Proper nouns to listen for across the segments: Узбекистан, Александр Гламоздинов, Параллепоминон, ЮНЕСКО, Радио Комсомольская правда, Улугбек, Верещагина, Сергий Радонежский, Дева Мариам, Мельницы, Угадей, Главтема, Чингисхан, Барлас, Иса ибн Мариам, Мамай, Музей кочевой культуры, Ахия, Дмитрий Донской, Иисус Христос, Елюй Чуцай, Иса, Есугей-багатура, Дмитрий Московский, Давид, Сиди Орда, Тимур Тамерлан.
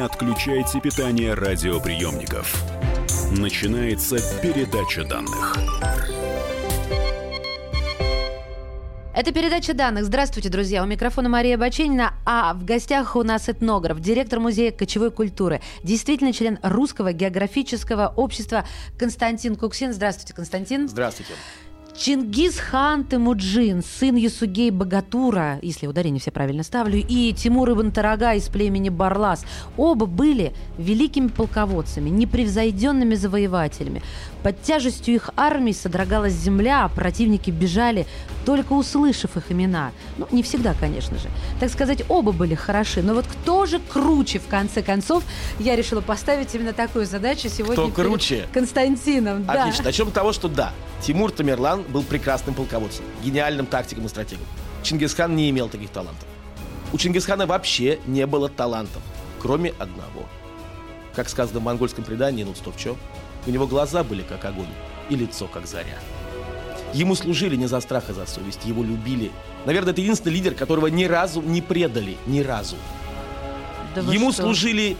не отключайте питание радиоприемников. Начинается передача данных. Это передача данных. Здравствуйте, друзья. У микрофона Мария Баченина, а в гостях у нас этнограф, директор Музея кочевой культуры, действительно член Русского географического общества Константин Куксин. Здравствуйте, Константин. Здравствуйте. Чингисхан Тэмуджин, сын Есугей-багатура, если ударение все правильно ставлю, и Тимур ибн Тарагай из племени Барлас. Оба были великими полководцами, непревзойденными завоевателями. Под тяжестью их армий содрогалась земля, а противники бежали, только услышав их имена. Ну, не всегда, конечно же. Так сказать, оба были хороши. Но вот кто же круче, в конце концов? Я решила поставить именно такую задачу сегодня. Кто круче? Константином. Отлично. Да. Начнем с того, что да, Тимур Тамерлан был прекрасным полководцем, гениальным тактиком и стратегом. Чингисхан не имел таких талантов. У Чингисхана вообще не было талантов, кроме одного. Как сказано в монгольском предании Нуц Товчо, у него глаза были как огонь и лицо как заря. Ему служили не за страх, а за совесть, его любили. Наверное, это единственный лидер, которого ни разу не предали, ни разу. Да ему служили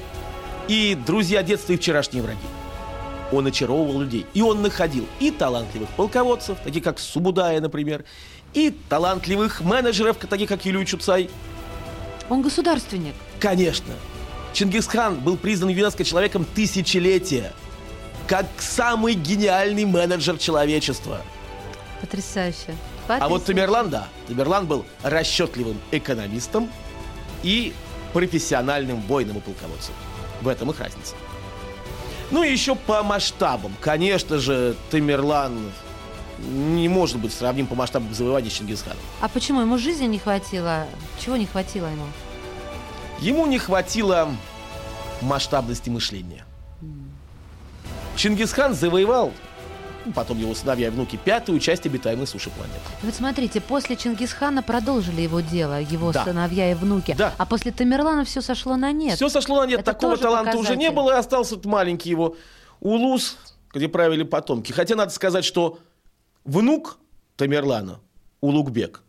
и друзья детства, и вчерашние враги. Он очаровывал людей, и он находил и талантливых полководцев, таких как Субудая, например, и талантливых менеджеров, таких как Елюй Чуцай. Он государственник. Конечно. Чингисхан был признан ЮНЕСКО человеком тысячелетия, как самый гениальный менеджер человечества. Потрясающе. А вот Тамерлан, да. Тамерлан был расчетливым экономистом и профессиональным воином и полководцем. В этом их разница. Ну и еще по масштабам. Конечно же, Тамерлан не может быть сравним по масштабам завоевания с Чингисханом. А почему? Ему жизни не хватило? Чего не хватило ему? Ему не хватило масштабности мышления. Чингисхан завоевал, потом его сыновья и внуки, 5-ю часть обитаемой суши планеты. Вот смотрите, после Чингисхана продолжили его дело, его сыновья и внуки. Да. А после Тамерлана все сошло на нет. Все сошло на нет. Это такого таланта показатель. Уже не было, и остался маленький его улус, где правили потомки. Хотя надо сказать, что внук Тамерлана, Улугбек,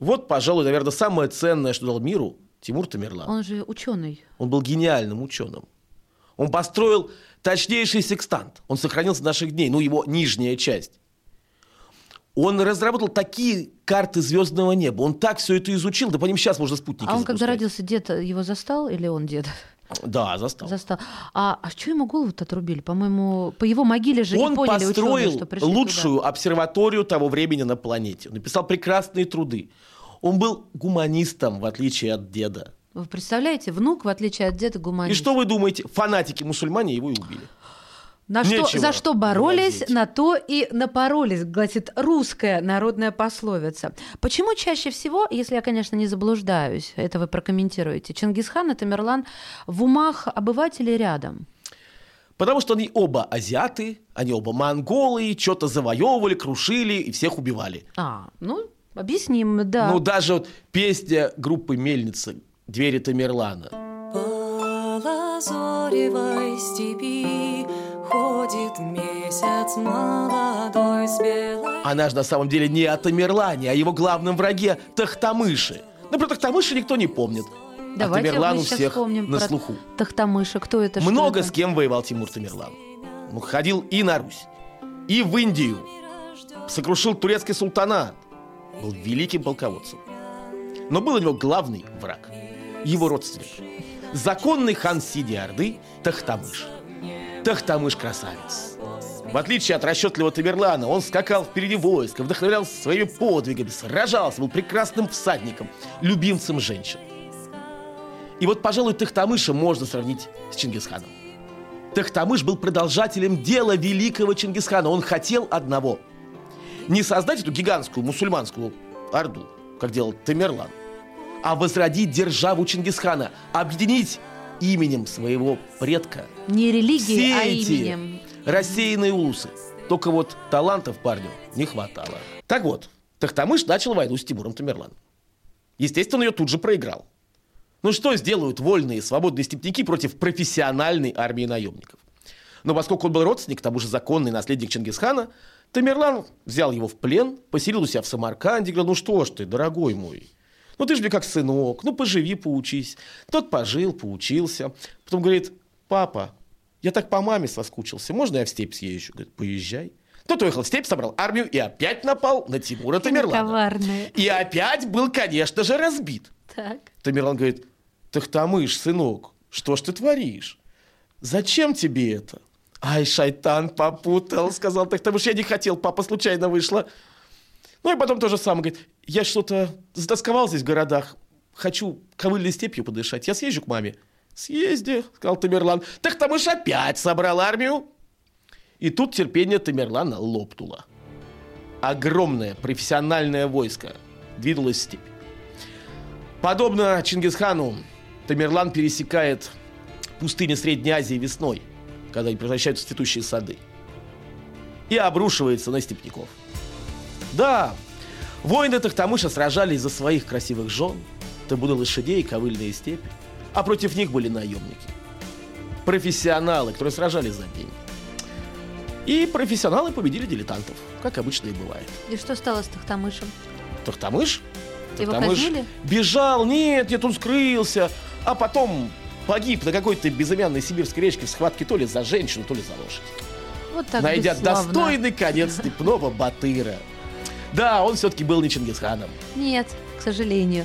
вот, пожалуй, наверное, самое ценное, что дал миру Тимур Тамерлан. Он же ученый. Он был гениальным ученым. Он построил точнейший секстант. Он сохранился до наших дней, ну, его нижняя часть. Он разработал такие карты звездного неба. Он так все это изучил, да по ним сейчас можно спутники запускать. А он когда родился, дед его застал или он деда? Да, застал. А что ему голову-то отрубили? По-моему, по его могиле же он и поняли ученые, что пришли туда. Он построил лучшую обсерваторию того времени на планете. Он написал прекрасные труды. Он был гуманистом, в отличие от деда. Вы представляете, внук, в отличие от деда, гуманист. И что вы думаете? Фанатики-мусульмане его и убили. За что боролись, на то и напоролись, гласит русская народная пословица. Почему чаще всего, если я, конечно, не заблуждаюсь, это вы прокомментируете, Чингисхан и Тамерлан в умах обывателей рядом? Потому что они оба азиаты, они оба монголы, что-то завоевывали, крушили и всех убивали. Объясним, да. Даже вот песня группы «Мельницы» «Двери Тамерлана». По лазоревой степи ходит месяц молодой с белой. Она же на самом деле не о Тамерлане, а о его главном враге Тохтамыше. Но про Тохтамыша никто не помнит. Давайте Тамерлан у всех на слуху. Тохтамыша, кто это? Много что это? С кем воевал Тимур Тамерлан. Ходил и на Русь, и в Индию. Сокрушил турецкий султанат. Был великим полководцем. Но был у него главный враг. Его родственник. Законный хан Сиди Орды Тохтамыш. Тохтамыш красавец. В отличие от расчетливого Тамерлана, он скакал впереди войска, вдохновлялся своими подвигами, сражался, был прекрасным всадником, любимцем женщин. И вот, пожалуй, Тохтамыша можно сравнить с Чингисханом. Тохтамыш был продолжателем дела великого Чингисхана. Он хотел одного. Не создать эту гигантскую мусульманскую орду, как делал Тамерлан, а возродить державу Чингисхана, объединить именем своего предка. Не религией, а именем. Рассеянные улусы. Только вот талантов парню не хватало. Так вот, Тохтамыш начал войну с Тимуром Тамерланом. Естественно, он ее тут же проиграл. Ну что сделают вольные, свободные степняки против профессиональной армии наемников? Но поскольку он был родственник, к тому же законный наследник Чингисхана, Тамерлан взял его в плен, поселил у себя в Самарканде и говорил: «Ну что ж ты, дорогой мой, Ну, ты же мне как сынок, ну, поживи, поучись. Тот пожил, поучился. Потом говорит: папа, я так по маме соскучился, можно я в степь съезжу? Говорит: поезжай. Тот уехал в степь, собрал армию и опять напал на Тимура Тамерлана. И опять был, конечно же, разбит. Так. Тамерлан говорит: Тохтамыш, сынок, что ж ты творишь? Зачем тебе это? Ай, шайтан попутал, сказал Тохтамыш, я не хотел, папа, случайно вышло. Ну и потом то же самое, говорит: я что-то затасковал здесь в городах, хочу ковыльной степью подышать, я съезжу к маме. Съезди, сказал Тамерлан. Тохтамыш опять собрал армию. И тут терпение Тамерлана лопнуло. Огромное профессиональное войско двинулось в степь. Подобно Чингисхану, Тамерлан пересекает пустыни Средней Азии весной, когда они превращаются в цветущие сады, и обрушивается на степняков. Да, воины Тохтамыша сражались за своих красивых жен, табуны лошадей и ковыльные степи, а против них были наемники. Профессионалы, которые сражались за деньги. И профессионалы победили дилетантов, как обычно и бывает. И что стало с Тохтамышем? Тохтамыш? Его казнили? Бежал, нет, он скрылся, а потом погиб на какой-то безымянной сибирской речке в схватке то ли за женщину, то ли за лошадь. Вот так найдя бесславно достойный конец степного батыра. Да, он все-таки был не Чингисханом. Нет, к сожалению.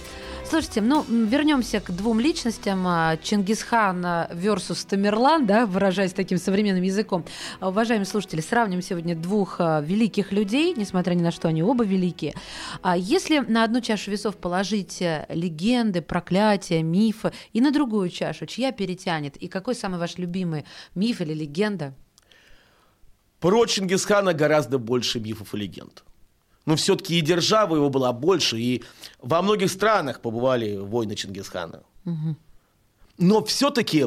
Слушайте, ну, вернемся к двум личностям. Чингисхан versus Тамерлан, да, выражаясь таким современным языком. Уважаемые слушатели, сравним сегодня двух великих людей, несмотря ни на что, они оба великие. Если на одну чашу весов положить легенды, проклятия, мифы, и на другую чашу, чья перетянет? И какой самый ваш любимый миф или легенда? Про Чингисхана гораздо больше мифов и легенд. Но все-таки и держава его была больше, и во многих странах побывали войны Чингисхана. Угу. Но все-таки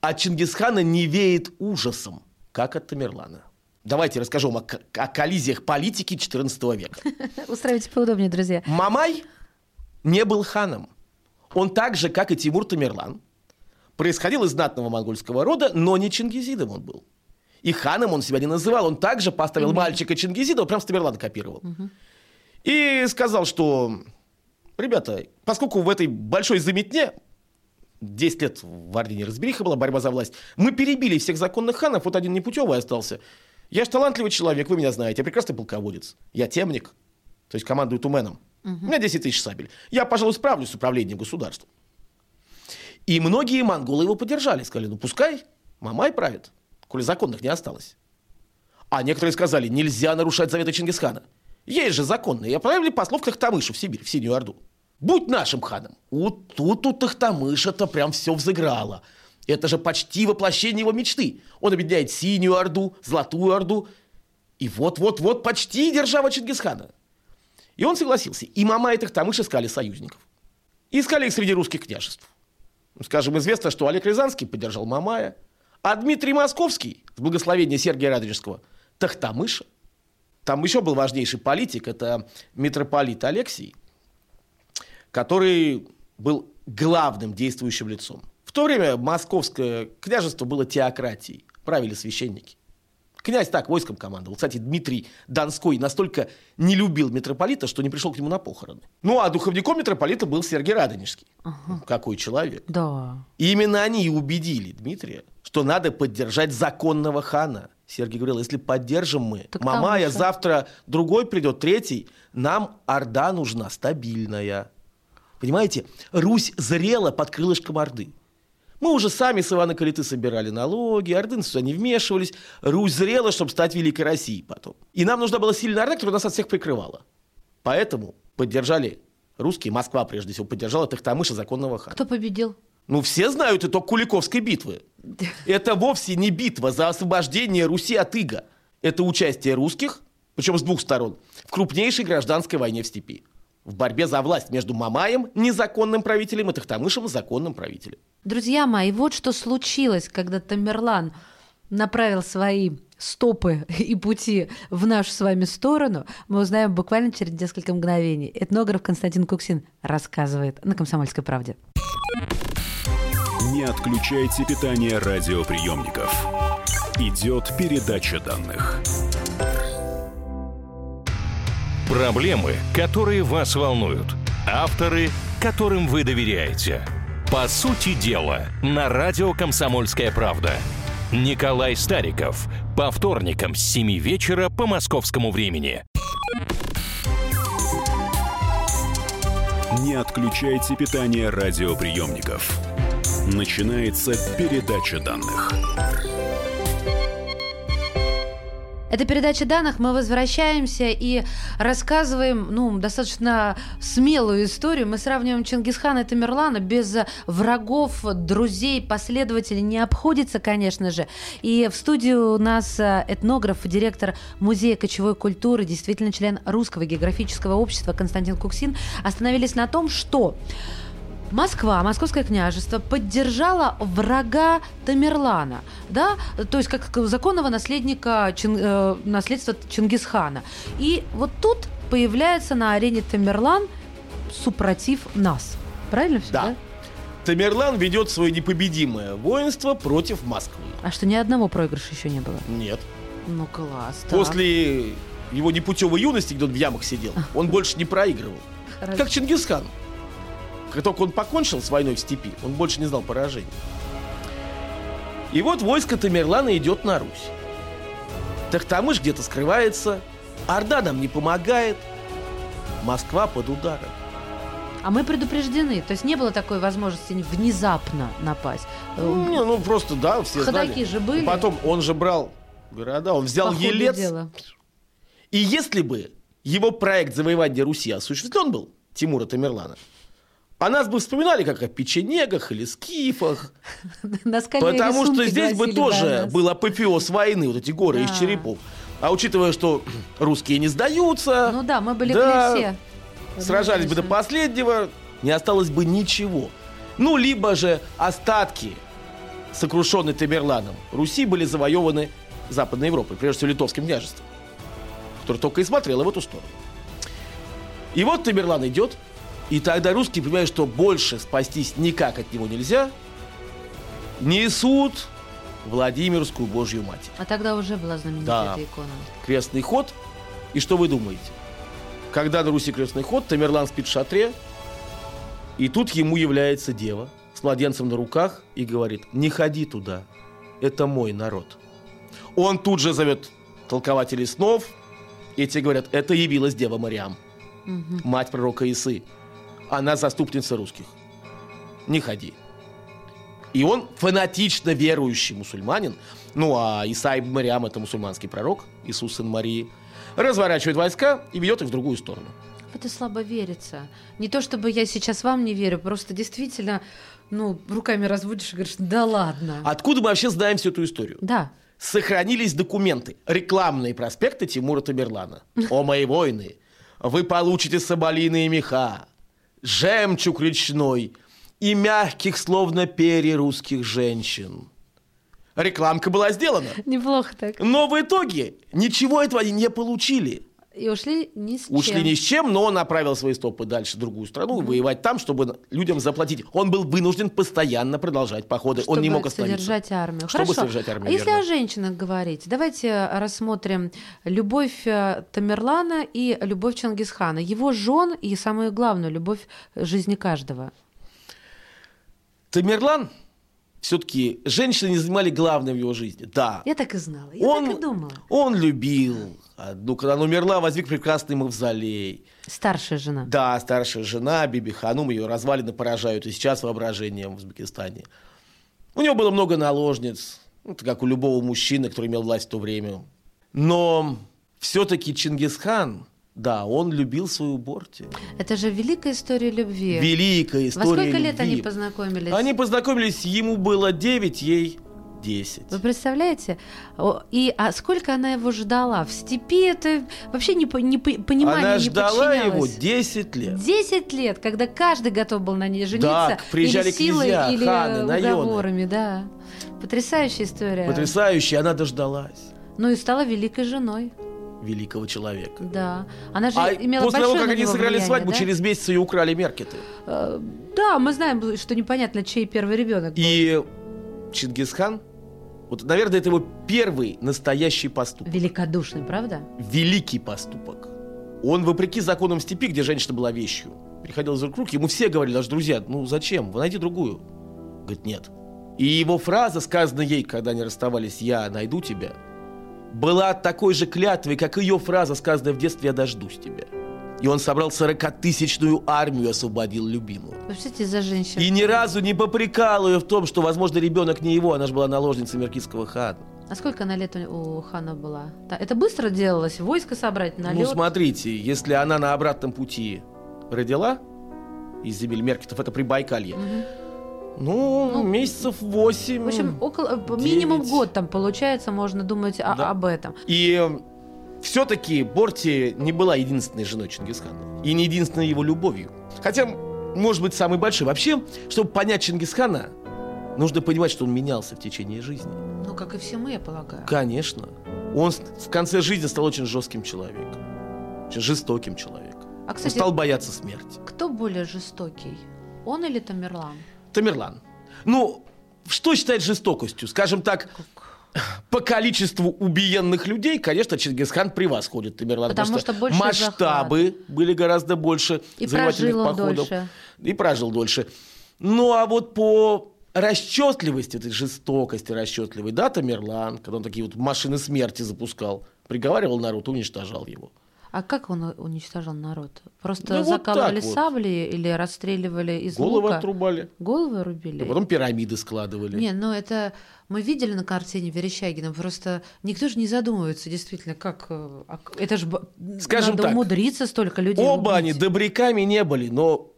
от Чингисхана не веет ужасом, как от Тамерлана. Давайте расскажу вам о коллизиях политики XIV века. Устраивайте поудобнее, друзья. Мамай не был ханом. Он так же, как и Тимур Тамерлан, происходил из знатного монгольского рода, но не чингизидом он был. И ханом он себя не называл. Он также поставил мальчика Чингизида, он прям с Тамерлана копировал. И сказал, что, ребята, поскольку в этой большой заметне 10 лет в Орде неразбериха была, борьба за власть, мы перебили всех законных ханов, вот один непутевый остался. Я же талантливый человек, вы меня знаете, я прекрасный полководец. Я темник, то есть командую туменом. У меня 10 тысяч сабель. Я, пожалуй, справлюсь с управлением государством. И многие монголы его поддержали. Сказали, ну пускай Мамай правит, коли законных не осталось. А некоторые сказали, нельзя нарушать заветы Чингисхана. Есть же законные. И отправили послов к Тохтамышу в Сибирь, в Синюю Орду. Будь нашим ханом. Вот тут у Тохтамыша-то прям все взыграло. Это же почти воплощение его мечты. Он объединяет Синюю Орду, Золотую Орду. И вот-вот-вот почти держава Чингисхана. И он согласился. И Мамай и Тохтамыш искали союзников. И искали их среди русских княжеств. Скажем, известно, что Олег Рязанский поддержал Мамая. А Дмитрий Московский, с благословения Сергия Радонежского, Тохтамыша. Там еще был важнейший политик, это митрополит Алексий, который был главным действующим лицом. В то время московское княжество было теократией, правили священники. Князь так войском командовал. Кстати, Дмитрий Донской настолько не любил митрополита, что не пришел к нему на похороны. Ну, а духовником митрополита был Сергий Радонежский. Ага. Какой человек. Да. И именно они и убедили Дмитрия, что надо поддержать законного хана. Сергий говорил, если поддержим мы Мамая, завтра другой придет, третий, нам Орда нужна стабильная. Понимаете, Русь зрела под крылышком Орды. Мы уже сами с Ивана Калиты собирали налоги, ордынцы сюда не вмешивались. Русь зрела, чтобы стать Великой Россией потом. И нам нужна была сильная Орда, которая нас от всех прикрывала. Поэтому поддержали русские, Москва прежде всего поддержала Тохтамыша, законного хана. Кто победил? Ну, все знают итог Куликовской битвы. Это вовсе не битва за освобождение Руси от ига. Это участие русских, причем с двух сторон, в крупнейшей гражданской войне в степи. В борьбе за власть между Мамаем, незаконным правителем, и Тохтамышем, законным правителем. Друзья мои, вот что случилось, когда Тамерлан направил свои стопы и пути в нашу с вами сторону, мы узнаем буквально через несколько мгновений. Этнограф Константин Куксин рассказывает на «Комсомольской правде». Не отключайте питание радиоприемников. Идет передача данных. Проблемы, которые вас волнуют. Авторы которым вы доверяете. «По сути дела» на радио «Комсомольская правда». Николай Стариков. По вторникам с 7 вечера по московскому времени. Не отключайте питание радиоприемников. Начинается передача данных. Это передача данных. Мы возвращаемся и рассказываем, достаточно смелую историю. Мы сравниваем Чингисхана и Тамерлана. Без врагов, друзей, последователей не обходится, конечно же. И в студии у нас этнограф, директор Музея кочевой культуры, действительно член Русского географического общества Константин Куксин. Остановились на том, что Москва, Московское княжество поддержало врага Тамерлана, да, то есть как законного наследника наследства Чингисхана. И вот тут появляется на арене Тамерлан, супротив нас. Правильно все, да? Тамерлан ведет свое непобедимое воинство против Москвы. А что, ни одного проигрыша еще не было? Нет. Ну класс, так. После его непутевой юности, где он в ямах сидел, он больше не проигрывал. Хорошо. Как Чингисхан. Как только он покончил с войной в степи, он больше не знал поражений. И вот войско Тамерлана идет на Русь. Тохтамыш где-то скрывается, Орда нам не помогает, Москва под ударом. А мы предупреждены, то есть не было такой возможности внезапно напасть? Просто да, все знали. Ходаки же были. Потом он же брал города, он взял Елец. И если бы его проект завоевания Руси осуществлен был, Тимура Тамерлана, о нас бы вспоминали как о печенегах или скифах, потому что здесь бы тоже был апофеоз войны, вот эти горы из черепов. А учитывая, что русские не сдаются... Ну да, мы были все. Сражались бы до последнего, не осталось бы ничего. Либо же остатки, сокрушенные Тамерланом Руси, были завоеваны Западной Европой, прежде всего Литовским княжеством, которое только и смотрело в эту сторону. И вот Тамерлан идет, и тогда русские понимают, что больше спастись никак от него нельзя, несут Владимирскую Божью Матерь. А тогда уже была знаменитая эта икона. Крестный ход. И что вы думаете? Когда на Руси крестный ход, Тамерлан спит в шатре, и тут ему является дева с младенцем на руках и говорит: «Не ходи туда, это мой народ». Он тут же зовет толкователей снов, и те говорят: «Это явилась Дева Мариам». Мать пророка Исы. Она заступница русских. Не ходи. И он фанатично верующий мусульманин. А Иса ибн Мариам — это мусульманский пророк, Иисус сын Марии. Разворачивает войска и ведет их в другую сторону. Это слабо верится. Не то чтобы я сейчас вам не верю, просто действительно, руками разводишь и говоришь: да ладно. Откуда мы вообще знаем всю эту историю? Да. Сохранились документы, рекламные проспекты Тимура Тамерлана. «О мои войны! Вы получите соболиные меха, жемчуг речной и мягких, словно перья, русских женщин». Рекламка была сделана. Неплохо так. Но в итоге ничего этого они не получили. И ушли ни с чем. Ушли ни с чем, но он направил свои стопы дальше в другую страну, воевать там, чтобы людям заплатить. Он был вынужден постоянно продолжать походы. Чтобы он не мог остановиться. Чтобы содержать армию. Чтобы содержать армию. А если о женщинах говорить, давайте рассмотрим любовь Тамерлана и любовь Чингисхана. Его жен и, самое главное, любовь жизни каждого. Тамерлан, все-таки женщины не занимали главное в его жизни. Да. Я так и знала, так и думала. Он любил... Когда она умерла, возник прекрасный мавзолей. Старшая жена. Да, старшая жена, Биби Ханум. Ее развалины поражают и сейчас воображением в Узбекистане. У него было много наложниц, как у любого мужчины, который имел власть в то время. Но все-таки Чингисхан, да, он любил свою Борти. Это же великая история любви. Великая история любви. Во сколько лет они познакомились? Они познакомились, ему было 9, ей... 10. Вы представляете? А сколько она его ждала? В степи это вообще не понимание, она не подчинялось. Она ждала его 10 лет. 10 лет, когда каждый готов был на ней жениться. Да, приезжали или силой, князья, или ханы, уговорами. Да. Потрясающая история. Потрясающая, она дождалась. И стала великой женой. Великого человека. Да. Она же имела большое влияние. После того, как они сыграли свадьбу, да? Через месяц ее украли меркеты. Да, мы знаем, что непонятно, чей первый ребенок был. И Чингисхан, наверное, это его первый настоящий поступок. Великодушный, правда? Великий поступок. Он, вопреки законам степи, где женщина была вещью, переходил из рук в руки, ему все говорили, даже друзья, ну зачем, вы найди другую. Говорит, нет. И его фраза, сказанная ей, когда они расставались, «Я найду тебя», была такой же клятвой, как ее фраза, сказанная в детстве «Я дождусь тебя». И он собрал 40-тысячную армию и освободил любимую. Вообще-то из-за женщины. И ни разу не попрекал ее в том, что, возможно, ребенок не его, она же была наложницей меркизского хана. А сколько она лет у хана была? Это быстро делалось? Войско собрать, налет? Ну, смотрите, если она на обратном пути родила из земель меркитов, это Прибайкалье, ну, месяцев 8. В общем, около 9. Минимум год там получается, можно думать об этом. И все-таки Борти не была единственной женой Чингисхана. И не единственной его любовью. Хотя, может быть, самой большой. Вообще, чтобы понять Чингисхана, нужно понимать, что он менялся в течение жизни. Ну, как и все мы, я полагаю. Конечно. Он в конце жизни стал очень жестким человеком. Очень жестоким человеком. А, кстати, он стал бояться смерти. Кто более жестокий? Он или Тамерлан? Тамерлан. Ну, что считать жестокостью? Скажем так, по количеству убиенных людей, конечно, Чингисхан превосходит Тамерлана. Потому что больше масштабы были гораздо больше завоевательных походов. И прожил дольше. Ну, а вот по расчетливости, этой жестокости расчетливой, да, Тамерлан, когда он такие вот машины смерти запускал, приговаривал народ, уничтожал его. А как он уничтожал народ? Просто закалывали сабли или расстреливали из лука? Головы отрубали. Головы рубили? И потом пирамиды складывали. Не, ну это мы видели на картине Верещагина, просто никто же не задумывается действительно, как... Это же надо умудриться столько людей убить. Оба они добряками не были, но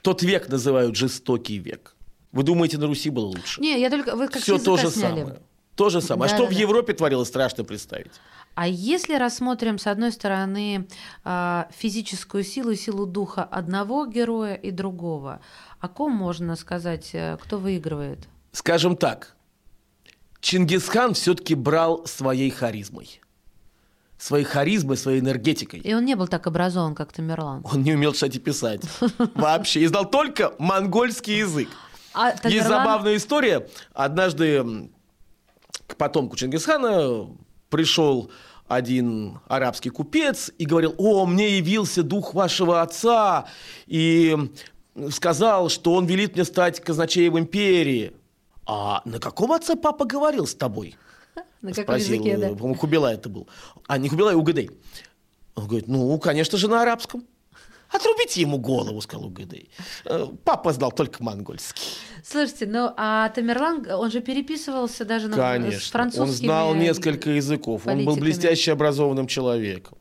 тот век называют жестокий век. Вы думаете, на Руси было лучше? Не, я только... Вы как все то же самое. То же самое. А что в Европе творилось, страшно представить. А если рассмотрим, с одной стороны, физическую силу и силу духа одного героя и другого, о ком можно сказать, кто выигрывает? Скажем так, Чингисхан все-таки брал своей харизмой. Своей харизмой, своей энергетикой. И он не был так образован, как Тамерлан. Он не умел, кстати, писать вообще. И знал только монгольский язык. Есть забавная история. Однажды к потомку Чингисхана пришел один арабский купец и говорил: «О, мне явился дух вашего отца, и сказал, что он велит мне стать казначеем империи». «А на каком отца папа говорил с тобой?» На каком языке, да? По-моему, Хубилай это был. А, не Хубилай, Угадей. Он говорит: «Ну, конечно же, на арабском». «Отрубите ему голову», — сказал Угадей. Папа знал только монгольский. Слушайте, ну а Тамерлан, он же переписывался даже с французскими. Он знал несколько языков, политиками. Он был блестяще образованным человеком.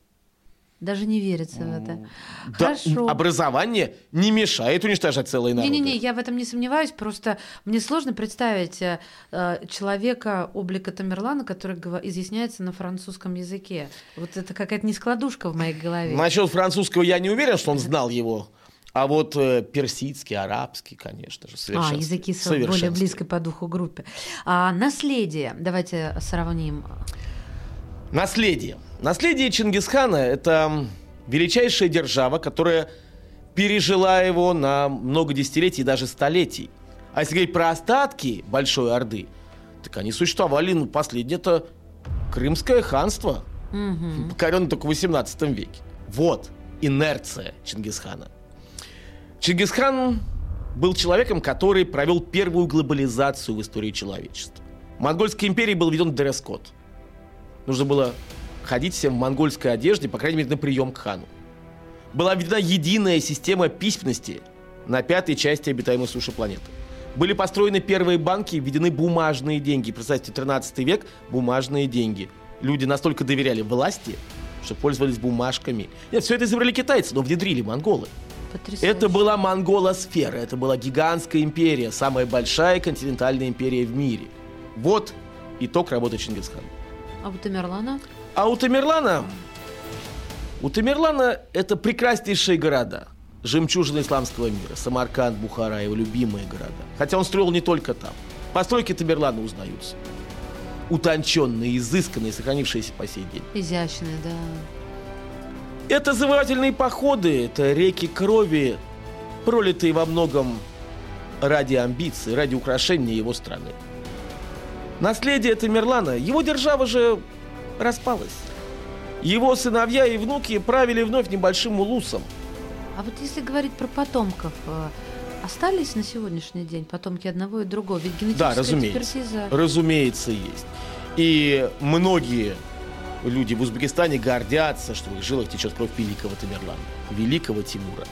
Даже не верится в это. Да, хорошо. Образование не мешает уничтожать целые народы. Не-не-не, я в этом не сомневаюсь, просто мне сложно представить человека облика Тамерлана, который изъясняется на французском языке. Вот это какая-то нескладушка в моей голове. Насчет французского я не уверен, что он знал его. А вот персидский, арабский, конечно же, совершенстве. Языки более близко по духу группе. Наследие. Давайте сравним. Наследие. Наследие Чингисхана – это величайшая держава, которая пережила его на много десятилетий, даже столетий. А если говорить про остатки Большой Орды, так они существовали, последнее – это Крымское ханство, покоренное только в XVIII веке. Вот инерция Чингисхана. Чингисхан был человеком, который провел первую глобализацию в истории человечества. В Монгольской империи был введен дресс-код. Нужно было ходить всем в монгольской одежде, по крайней мере, на прием к хану. Была введена единая система письменности на пятой части обитаемой суши планеты. Были построены первые банки, введены бумажные деньги. Представьте, 13 век, бумажные деньги. Люди настолько доверяли власти, что пользовались бумажками. Нет, все это изобрели китайцы, но внедрили монголы. Потрясающе. Это была монголосфера, это была гигантская империя, самая большая континентальная империя в мире. Вот итог работы Чингисхана. А у Тамерлана? У Тамерлана это прекраснейшие города. Жемчужина исламского мира. Самарканд, Бухара, его любимые города. Хотя он строил не только там. Постройки Тамерлана узнаются. Утонченные, изысканные, сохранившиеся по сей день. Изящные, да. Это завоевательные походы, это реки крови, пролитые во многом ради амбиций, ради украшения его страны. Наследие Тамерлана, его держава же распалась. Его сыновья и внуки правили вновь небольшим улусом. А вот если говорить про потомков, остались на сегодняшний день потомки одного и другого? Ведь генетическая экспертиза... разумеется, есть. И многие люди в Узбекистане гордятся, что в их жилах течет кровь великого Тамерлана, великого Тимура.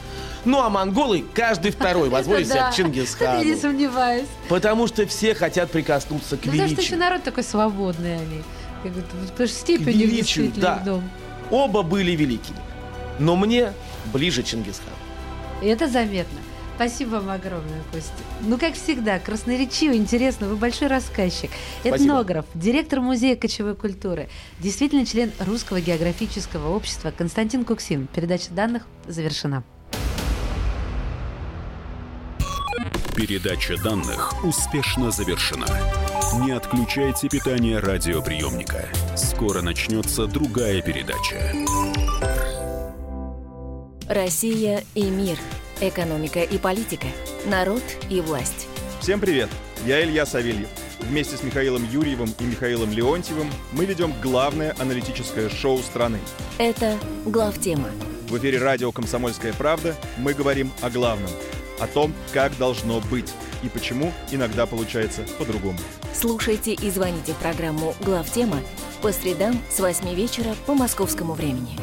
Ну а монголы каждый второй возводит себя к Чингисхану. Я не сомневаюсь. Потому что все хотят прикоснуться к величию. Ну, знаешь, что народ такой свободный, они. Потому что степень действительно в дом. Оба были великими. Но мне ближе Чингисхан. Это заметно. Спасибо вам огромное, Костя. Ну, как всегда, красноречиво, интересно. Вы большой рассказчик, этнограф, директор Музея кочевой культуры, действительно член Русского географического общества Константин Куксин. Передача данных завершена. Передача данных успешно завершена. Не отключайте питание радиоприемника. Скоро начнется другая передача. Россия и мир. Экономика и политика. Народ и власть. Всем привет! Я Илья Савельев. Вместе с Михаилом Юрьевым и Михаилом Леонтьевым мы ведем главное аналитическое шоу страны. Это «Главтема». В эфире радио «Комсомольская правда» мы говорим о главном. О том, как должно быть и почему иногда получается по-другому. Слушайте и звоните в программу «Главтема» по средам с 8 вечера по московскому времени.